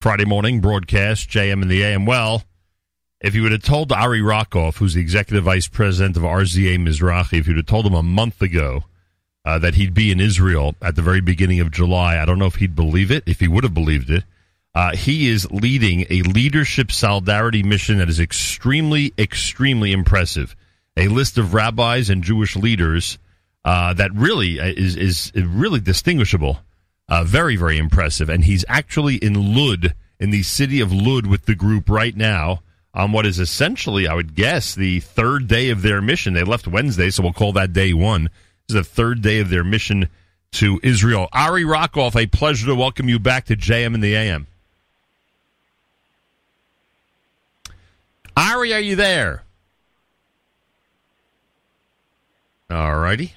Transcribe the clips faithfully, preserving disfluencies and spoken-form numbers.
Friday morning broadcast, J M and the A M. Well, if you would have told Ari Rockoff, who's the executive vice president of R Z A Mizrachi, if you would have told him a month ago uh, that he'd be in Israel at the very beginning of July, I don't know if he'd believe it, if he would have believed it. Uh, he is leading a leadership solidarity mission that is extremely, extremely impressive. A list of rabbis and Jewish leaders uh, that really is, is really distinguishable. Uh, very, very impressive. And he's actually in Lod, in the city of Lod with the group right now on what is essentially, I would guess, the third day of their mission. They left Wednesday, so we'll call that day one. This is the third day of their mission to Israel. Ari Rockoff, a pleasure to welcome you back to J M and the A M. Ari, are you there? All righty.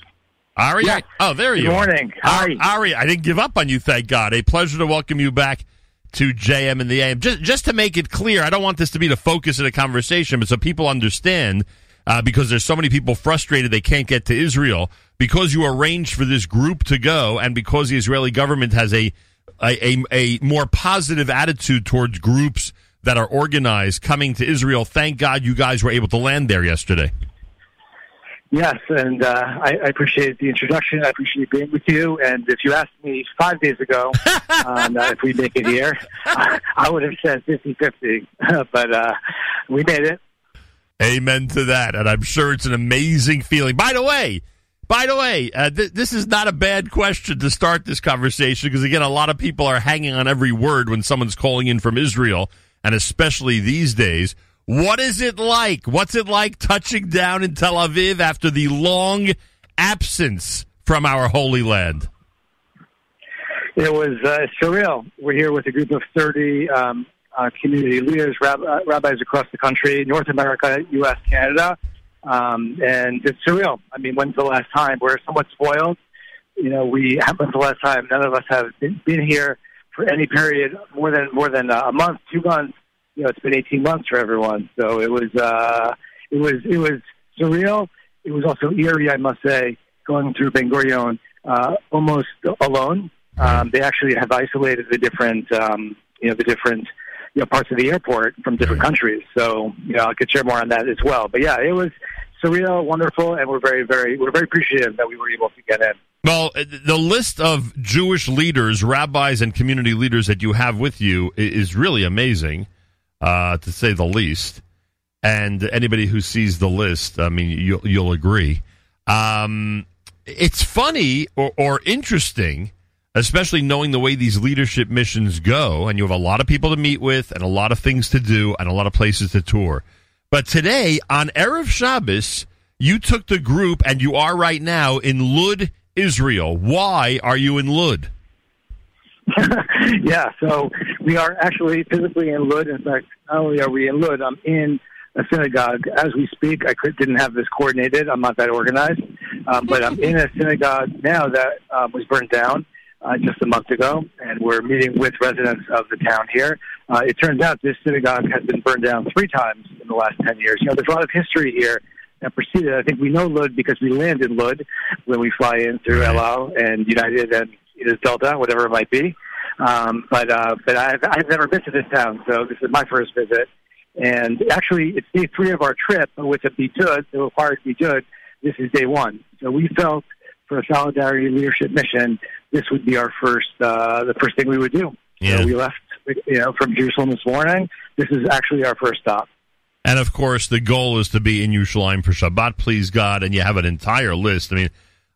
Ari? Yes. Oh, there you Good are. Good morning. Ari. Ari, I didn't give up on you, thank God. A pleasure to welcome you back to J M and the A M. Just, just to make it clear, I don't want this to be the focus of the conversation, but so people understand, uh, because there's so many people frustrated they can't get to Israel, because you arranged for this group to go and because the Israeli government has a a, a, a more positive attitude towards groups that are organized coming to Israel. Thank God you guys were able to land there yesterday. Yes, and uh, I, I appreciate the introduction. I appreciate being with you. And if you asked me five days ago um, uh, if we'd make it here, I, I would have said fifty-fifty. But uh, we made it. Amen to that. And I'm sure it's an amazing feeling. By the way, by the way, uh, th- this is not a bad question to start this conversation because, again, a lot of people are hanging on every word when someone's calling in from Israel, and especially these days. What is it like? What's it like touching down in Tel Aviv after the long absence from our Holy Land? It was uh, surreal. We're here with a group of thirty um, uh, community leaders, rab- uh, rabbis across the country, North America, U S, Canada, um, and it's surreal. I mean, when's the last time? We're somewhat spoiled. You know, we when's the last time? None of us have been, been here for any period more than more than a month, two months. You know, it's been eighteen months for everyone, so it was uh, it was it was surreal. It was also eerie, I must say, going through Ben-Gurion uh, almost alone. Um, they actually have isolated the different um, you know the different you know parts of the airport from different countries. So you know, I could share more on that as well. But yeah, it was surreal, wonderful, and we're very very we're very appreciative that we were able to get in. Well, the list of Jewish leaders, rabbis, and community leaders that you have with you is really amazing. Uh, to say the least, and anybody who sees the list, I mean, you'll, you'll agree. Um, it's funny or, or interesting, especially knowing the way these leadership missions go, and you have a lot of people to meet with and a lot of things to do and a lot of places to tour. But today, on Erev Shabbos, you took the group, and you are right now in Lod, Israel. Why are you in Lod? Yeah, so we are actually physically in Lod. In fact, not only are we in Lod, I'm in a synagogue as we speak. I could, didn't have this coordinated. I'm not that organized. Um, but I'm in a synagogue now that uh, was burned down uh, just a month ago, and we're meeting with residents of the town here. Uh, it turns out this synagogue has been burned down three times in the last ten years. You know, there's a lot of history here that preceded. I think we know Lod because we land in Lod when we fly in through El Al and United and It is Delta, whatever it might be. Um, but uh, but I've, I've never been to this town, so this is my first visit. And actually, it's day three of our trip, but with a bitud, the required bitud, this is day one. So we felt for a solidarity leadership mission, this would be our first, uh, the first thing we would do. Yeah. So we left you know, from Jerusalem this morning. This is actually our first stop. And, of course, the goal is to be in Yushalayim for Shabbat, please God, and you have an entire list. I mean,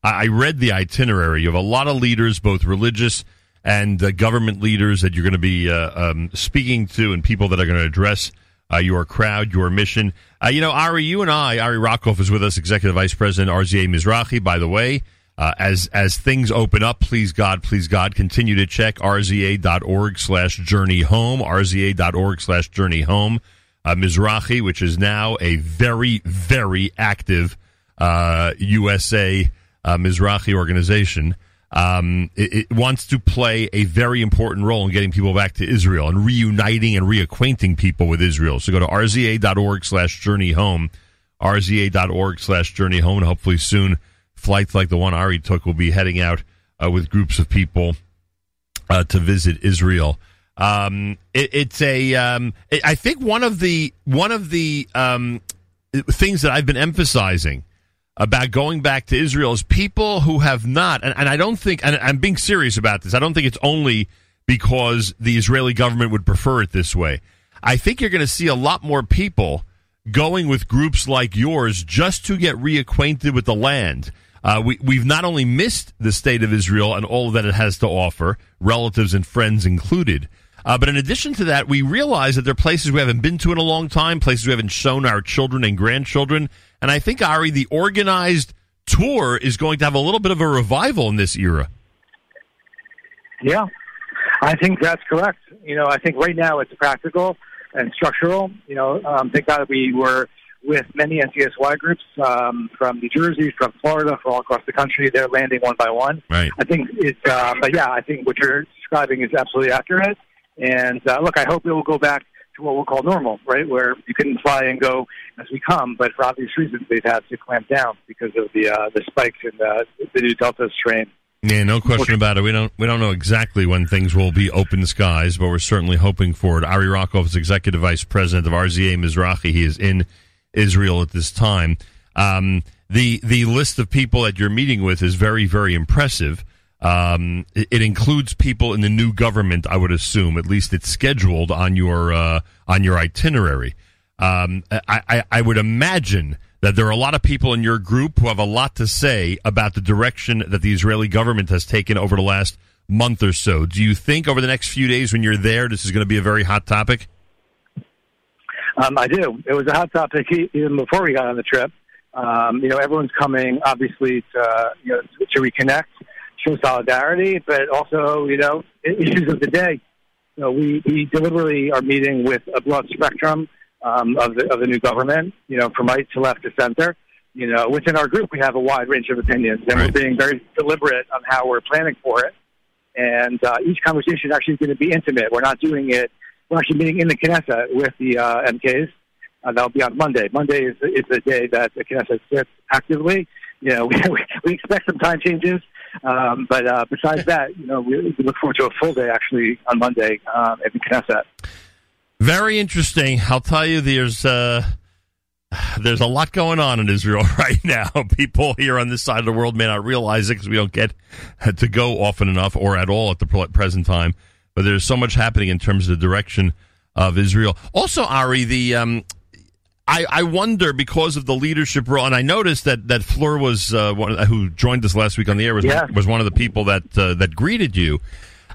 I read the itinerary. You have a lot of leaders, both religious and uh, government leaders that you're going to be uh, um, speaking to and people that are going to address uh, your crowd, your mission. Uh, you know, Ari, you and I, Ari Rockoff is with us, Executive Vice President, R Z A Mizrachi. By the way, uh, as as things open up, please God, please God, continue to check rza.org slash journey home, rza.org slash journey home. Uh, Mizrachi, which is now a very, very active uh, U S A Uh, Mizrachi organization, um, it, it wants to play a very important role in getting people back to Israel and reuniting and reacquainting people with Israel. So go to rza.org slash journey home, rza.org slash journey home. And hopefully soon flights like the one Ari took will be heading out uh, with groups of people uh, to visit Israel. Um, it, it's a. Um, it, I think one of the one of the um, things that I've been emphasizing about going back to Israel is people who have not, and, and I don't think, and I'm being serious about this. I don't think it's only because the Israeli government would prefer it this way. I think you're going to see a lot more people going with groups like yours just to get reacquainted with the land. Uh, we, we've not only missed the state of Israel and all that it has to offer, relatives and friends included, uh, but in addition to that, we realize that there are places we haven't been to in a long time, places we haven't shown our children and grandchildren. And I think, Ari, the organized tour is going to have a little bit of a revival in this era. Yeah, I think that's correct. You know, I think right now it's practical and structural. You know, um, thank God that we were with many N C S Y groups um, from New Jersey, from Florida, from all across the country. They're landing one by one. Right. I think it's, uh, but yeah, I think what you're describing is absolutely accurate. And uh, look, I hope it will go back to what we'll call normal, right, where you can fly and go as we come. But for obvious reasons, they've had to clamp down because of the uh, the spikes in the, the new Delta strain. Yeah, no question about it. We don't we don't know exactly when things will be open skies, but we're certainly hoping for it. Ari Rockoff is Executive Vice President of R Z A Mizrachi. He is in Israel at this time. Um, the the list of people that you're meeting with is very, very impressive. Um, it, it includes people in the new government, I would assume. At least it's scheduled on your uh, on your itinerary. Um, I, I, I would imagine that there are a lot of people in your group who have a lot to say about the direction that the Israeli government has taken over the last month or so. Do you think over the next few days when you're there, this is going to be a very hot topic? Um, I do. It was a hot topic even before we got on the trip. Um, you know, everyone's coming, obviously, to, you know, to reconnect, show solidarity, but also, you know, issues of the day. You know, we, we deliberately are meeting with a broad spectrum Um, of the of the new government, you know, from right to left to center. You know, within our group, we have a wide range of opinions, and right. We're being very deliberate on how we're planning for it. And uh, each conversation actually is going to be intimate. We're not doing it. We're actually meeting in the Knesset with the uh, M Ks. Uh, that'll be on Monday. Monday is, is the day that the Knesset sits actively. You know, we, we expect some time changes. Um, but uh, besides that, you know, we, we look forward to a full day actually on Monday um, at the Knesset. Very interesting. I'll tell you, there's uh, there's a lot going on in Israel right now. People here on this side of the world may not realize it because we don't get to go often enough or at all at the present time. But there's so much happening in terms of the direction of Israel. Also, Ari, the um, I, I wonder because of the leadership role, and I noticed that that Fleur was uh, one, who joined us last week on the air was yeah. was one of the people that uh, that greeted you.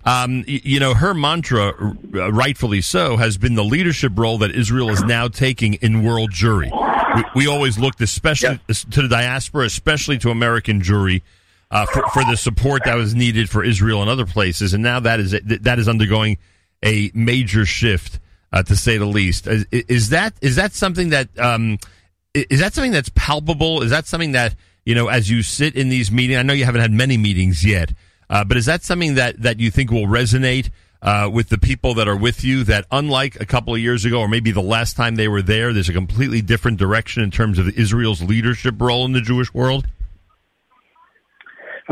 Um, you know, her mantra, rightfully so, has been the leadership role that Israel is now taking in world Jewry. We, we always looked especially yep. to the diaspora, especially to American Jewry, uh, for, for the support that was needed for Israel and other places. And now that is that is undergoing a major shift, uh, to say the least. Is, is that is that something that um, is that something that's palpable? Is that something that, you know, as you sit in these meetings? I know you haven't had many meetings yet. Uh, but is that something that, that you think will resonate uh, with the people that are with you, that unlike a couple of years ago or maybe the last time they were there, there's a completely different direction in terms of Israel's leadership role in the Jewish world?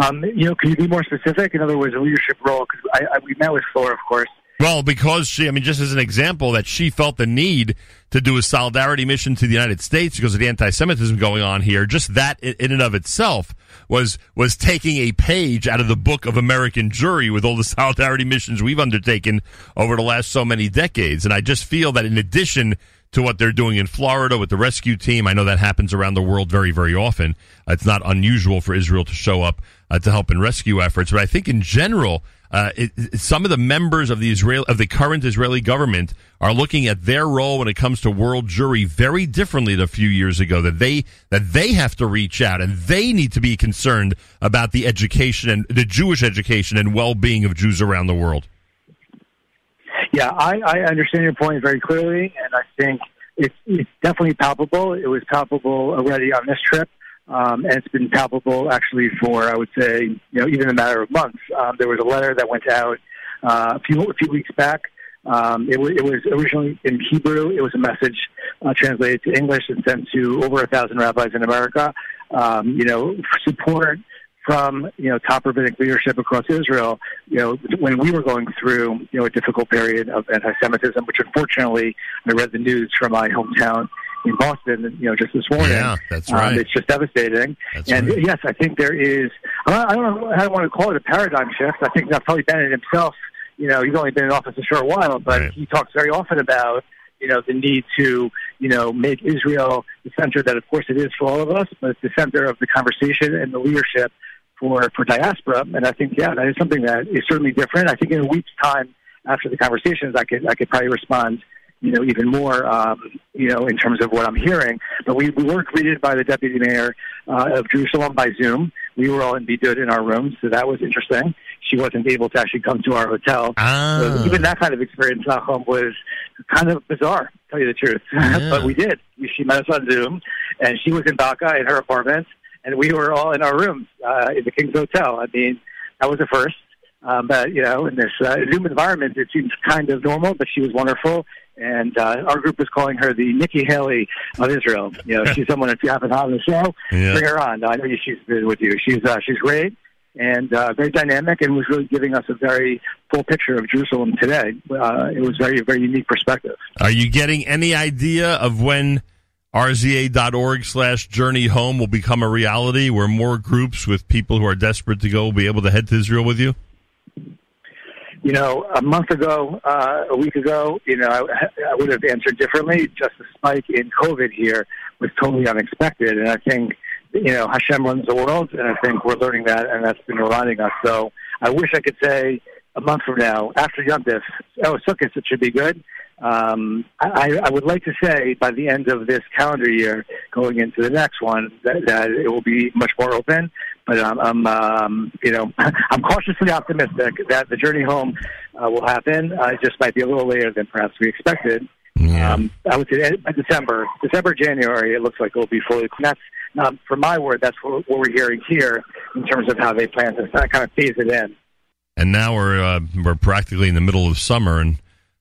Um, you know, can you be more specific? In other words, a leadership role, because I, I, we met with Fleur, of course. Well, because she, I mean, just as an example, that she felt the need to do a solidarity mission to the United States because of the anti-Semitism going on here. Just that in and of itself was was taking a page out of the book of American Jewry with all the solidarity missions we've undertaken over the last so many decades. And I just feel that in addition to what they're doing in Florida with the rescue team, I know that happens around the world very, very often. It's not unusual for Israel to show up uh, to help in rescue efforts. But I think in general, uh, it, it, some of the members of the Israel of the current Israeli government are looking at their role when it comes to world Jewry very differently than a few years ago. That they that they have to reach out and they need to be concerned about the education and the Jewish education and well-being of Jews around the world. Yeah, I, I understand your point very clearly, and I think it's, it's definitely palpable. It was palpable already on this trip, um, and it's been palpable actually for, I would say, you know, even a matter of months. Um, there was a letter that went out uh, a few a few weeks back. Um, it, w- it was originally in Hebrew. It was a message uh, translated to English and sent to over a thousand rabbis in America. Um, you know, support from, you know, top rabbinic leadership across Israel, you know, when we were going through, you know, a difficult period of anti-Semitism, which unfortunately, I read the news from my hometown in Boston, you know, just this morning. Yeah, that's right. Um, it's just devastating. That's and right. Yes, I think there is, I don't know, I don't want to call it a paradigm shift. I think that probably Bennett himself, you know, he's only been in office a short while, but right. he talks very often about, you know, the need to, you know, make Israel the center that, of course, it is for all of us, but it's the center of the conversation and the leadership for, for diaspora. And I think, yeah, that is something that is certainly different. I think in a week's time after the conversations, I could I could probably respond, you know, even more, um, you know, in terms of what I'm hearing. But we, we were greeted by the deputy mayor uh, of Jerusalem by Zoom. We were all in Bidud in our rooms, so that was interesting. She wasn't able to actually come to our hotel. Ah. So even that kind of experience, Nahum, was kind of bizarre, to tell you the truth. Yeah. But we did. She met us on Zoom, and she was in Baca in her apartment, and we were all in our rooms uh, in the King's Hotel. I mean, that was a first. Um, but, you know, in this uh, Zoom environment, it seems kind of normal, but she was wonderful. And uh, our group was calling her the Nikki Haley of Israel. You know, she's someone, if you haven't had on the show, yeah. bring her on. I know she's been with you. She's uh, she's great and uh, very dynamic, and was really giving us a very full picture of Jerusalem today. Uh, it was very, very unique perspective. Are you getting any idea of when R Z A dot org slash journey home will become a reality, where more groups with people who are desperate to go will be able to head to Israel with you? You know, a month ago, uh, a week ago, you know, I, I would have answered differently. Just the spike in COVID here was totally unexpected. And I think, you know, Hashem runs the world, and I think we're learning that, and that's been reminding us. So I wish I could say a month from now, after Yom Tov, oh, Sukkot, it should be good. Um, I, I would like to say by the end of this calendar year, going into the next one, that, that it will be much more open. But I'm, I'm um, you know, I'm cautiously optimistic that the journey home uh, will happen. Uh, it just might be a little later than perhaps we expected. Yeah. Um, I would say by December, December, January, it looks like it will be fully. That's not, for my word, that's what, what we're hearing here in terms of how they plan to kind of phase it in. And now we're uh, we're practically in the middle of summer, and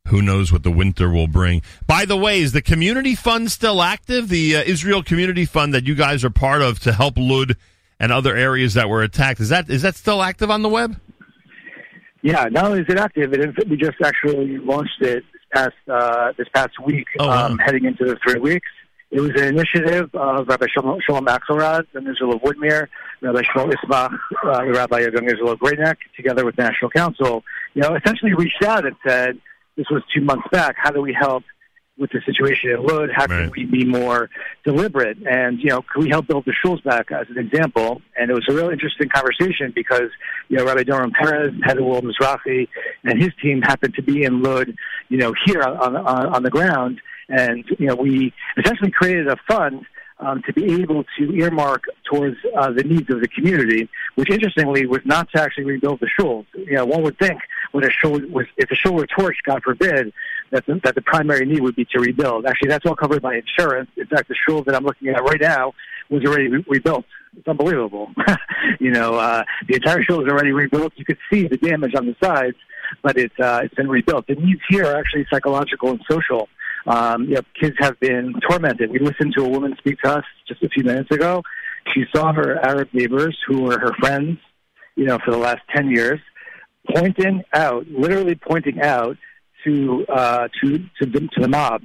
who knows what the winter will bring. By the way, is the community fund still active? The uh, Israel Community Fund that you guys are part of to help Lod and other areas that were attacked, is that is that still active on the web? Yeah, not only is it active, it is, we just actually launched it this past, uh, this past week, oh, wow. um, heading into the three weeks. It was an initiative of Rabbi Shalom, Shalom Axelrod, Young Israel of Woodmere, Rabbi Shalom Isma, uh, Rabbi Young Israel of Great Neck, together with National Council, you know, essentially reached out and said, this was two months back, how do we help with the situation at Lod? How can right. we be more deliberate? And, you know, can we help build the shuls back as an example? And it was a real interesting conversation because, you know, Rabbi Doran Perez, head of World Mizrachi, and his team happened to be in Lod, you know, here on, on, on the ground. And, you know, we essentially created a fund um, to be able to earmark towards uh, the needs of the community, which interestingly was not to actually rebuild the shuls. You know, one would think when a shul was, if a shul were torched, God forbid, that the, that the primary need would be to rebuild. Actually, that's all covered by insurance. In fact, the shul that I'm looking at right now was already re- rebuilt. It's unbelievable. you know, uh, the entire shul is already rebuilt. You could see the damage on the sides, but it's uh, it's been rebuilt. The needs here are actually psychological and social. Um, you know, kids have been tormented. We listened to a woman speak to us just a few minutes ago. She saw her Arab neighbors, who were her friends, you know, for the last ten years, pointing out, literally pointing out, to uh, to to the, to the mob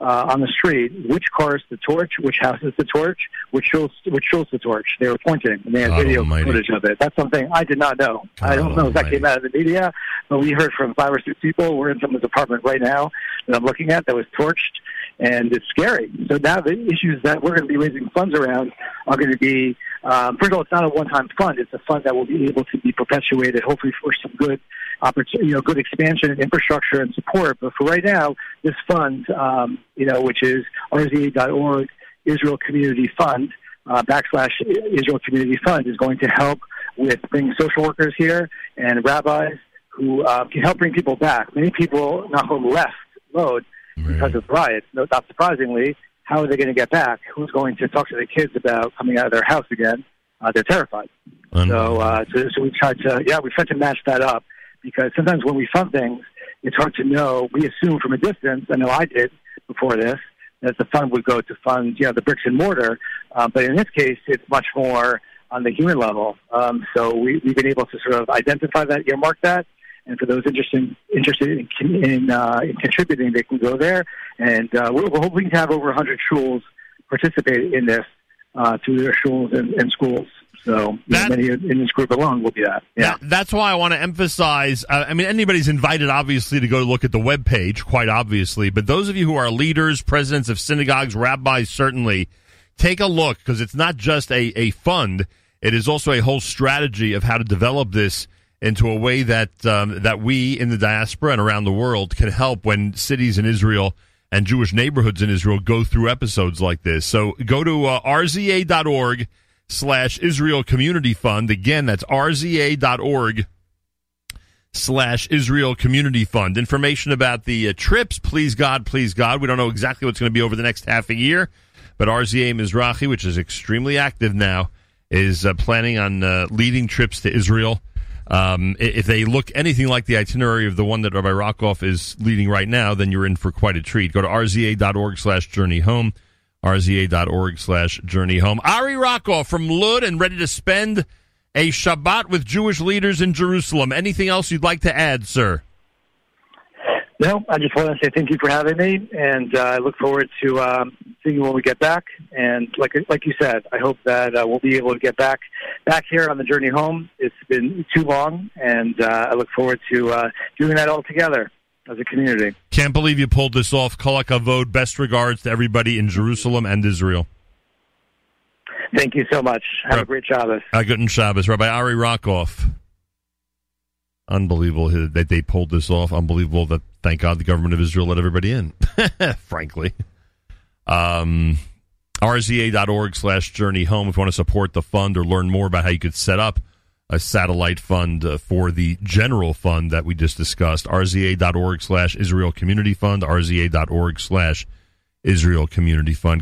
uh, on the street, which cars to torch, which houses to torch, which shows which shows to torch. They were pointing, and they had God video almighty. footage of it. That's something I did not know. God I don't know almighty. if that came out of the media, but we heard from five or six people. We're in someone's apartment right now that I'm looking at that was torched, and it's scary. So now the issues that we're going to be raising funds around are going to be, um, first of all, it's not a one-time fund. It's a fund that will be able to be perpetuated, hopefully for some good opportunity, you know, good expansion and infrastructure and support. But for right now, this fund, um, you know, which is R Z A dot org, Israel Community Fund, uh, backslash Israel Community Fund, is going to help with bringing social workers here and rabbis who uh, can help bring people back. Many people not home left Lod right. because of riots, not surprisingly. How are they going to get back? Who's going to talk to the kids about coming out of their house again? Uh, they're terrified. So, uh, so, so we tried to, yeah, we tried to match that up. Because sometimes when we fund things, it's hard to know. We assume from a distance, I know I did before this, that the fund would go to fund, you know, the bricks and mortar. Uh, but in this case, it's much more on the human level. Um, so we, we've been able to sort of identify that, earmark that. And for those interested, interested in, in, uh, in contributing, they can go there. And uh, we're, we're hoping to have over one hundred shuls participate in this uh, through their shuls and, and schools. So that, many in this group alone will be that. Yeah, that, that's why I want to emphasize, uh, I mean, anybody's invited, obviously, to go to look at the webpage, quite obviously. But those of you who are leaders, presidents of synagogues, rabbis, certainly, take a look, because it's not just a, a fund. It is also a whole strategy of how to develop this into a way that um, that we in the diaspora and around the world can help when cities in Israel and Jewish neighborhoods in Israel go through episodes like this. So go to uh, R Z A dot org slash Israel Community Fund. Again, that's R Z A dot org slash Israel Community Fund. Information about the uh, trips, please God, please God. We don't know exactly what's going to be over the next half a year, but R Z A Mizrachi, which is extremely active now, is uh, planning on uh, leading trips to Israel. Um, if they look anything like the itinerary of the one that Rabbi Rockoff is leading right now, then you're in for quite a treat. Go to R Z A dot org slash journey home, R Z A dot org slash journey home. Ari Rockoff from Lod and ready to spend a Shabbat with Jewish leaders in Jerusalem. Anything else you'd like to add, sir? No, I just want to say thank you for having me, and uh, I look forward to um, seeing you when we get back. And like like you said, I hope that uh, we'll be able to get back back here on the journey home. It's been too long, and uh, I look forward to uh, doing that all together as a community. Can't believe you pulled this off. Kolakavod, best regards to everybody in Jerusalem and Israel. Thank you so much. Have Re- a great Shabbos. Uh, Guten Shabbos. Rabbi Ari Rockoff. Unbelievable that they pulled this off. Unbelievable that, thank God, the government of Israel let everybody in, frankly. Um, R Z A dot org slash journey home if you want to support the fund or learn more about how you could set up a satellite fund uh, for the general fund that we just discussed. R Z A dot org slash Israel Community Fund, R Z A dot org slash Israel Community Fund.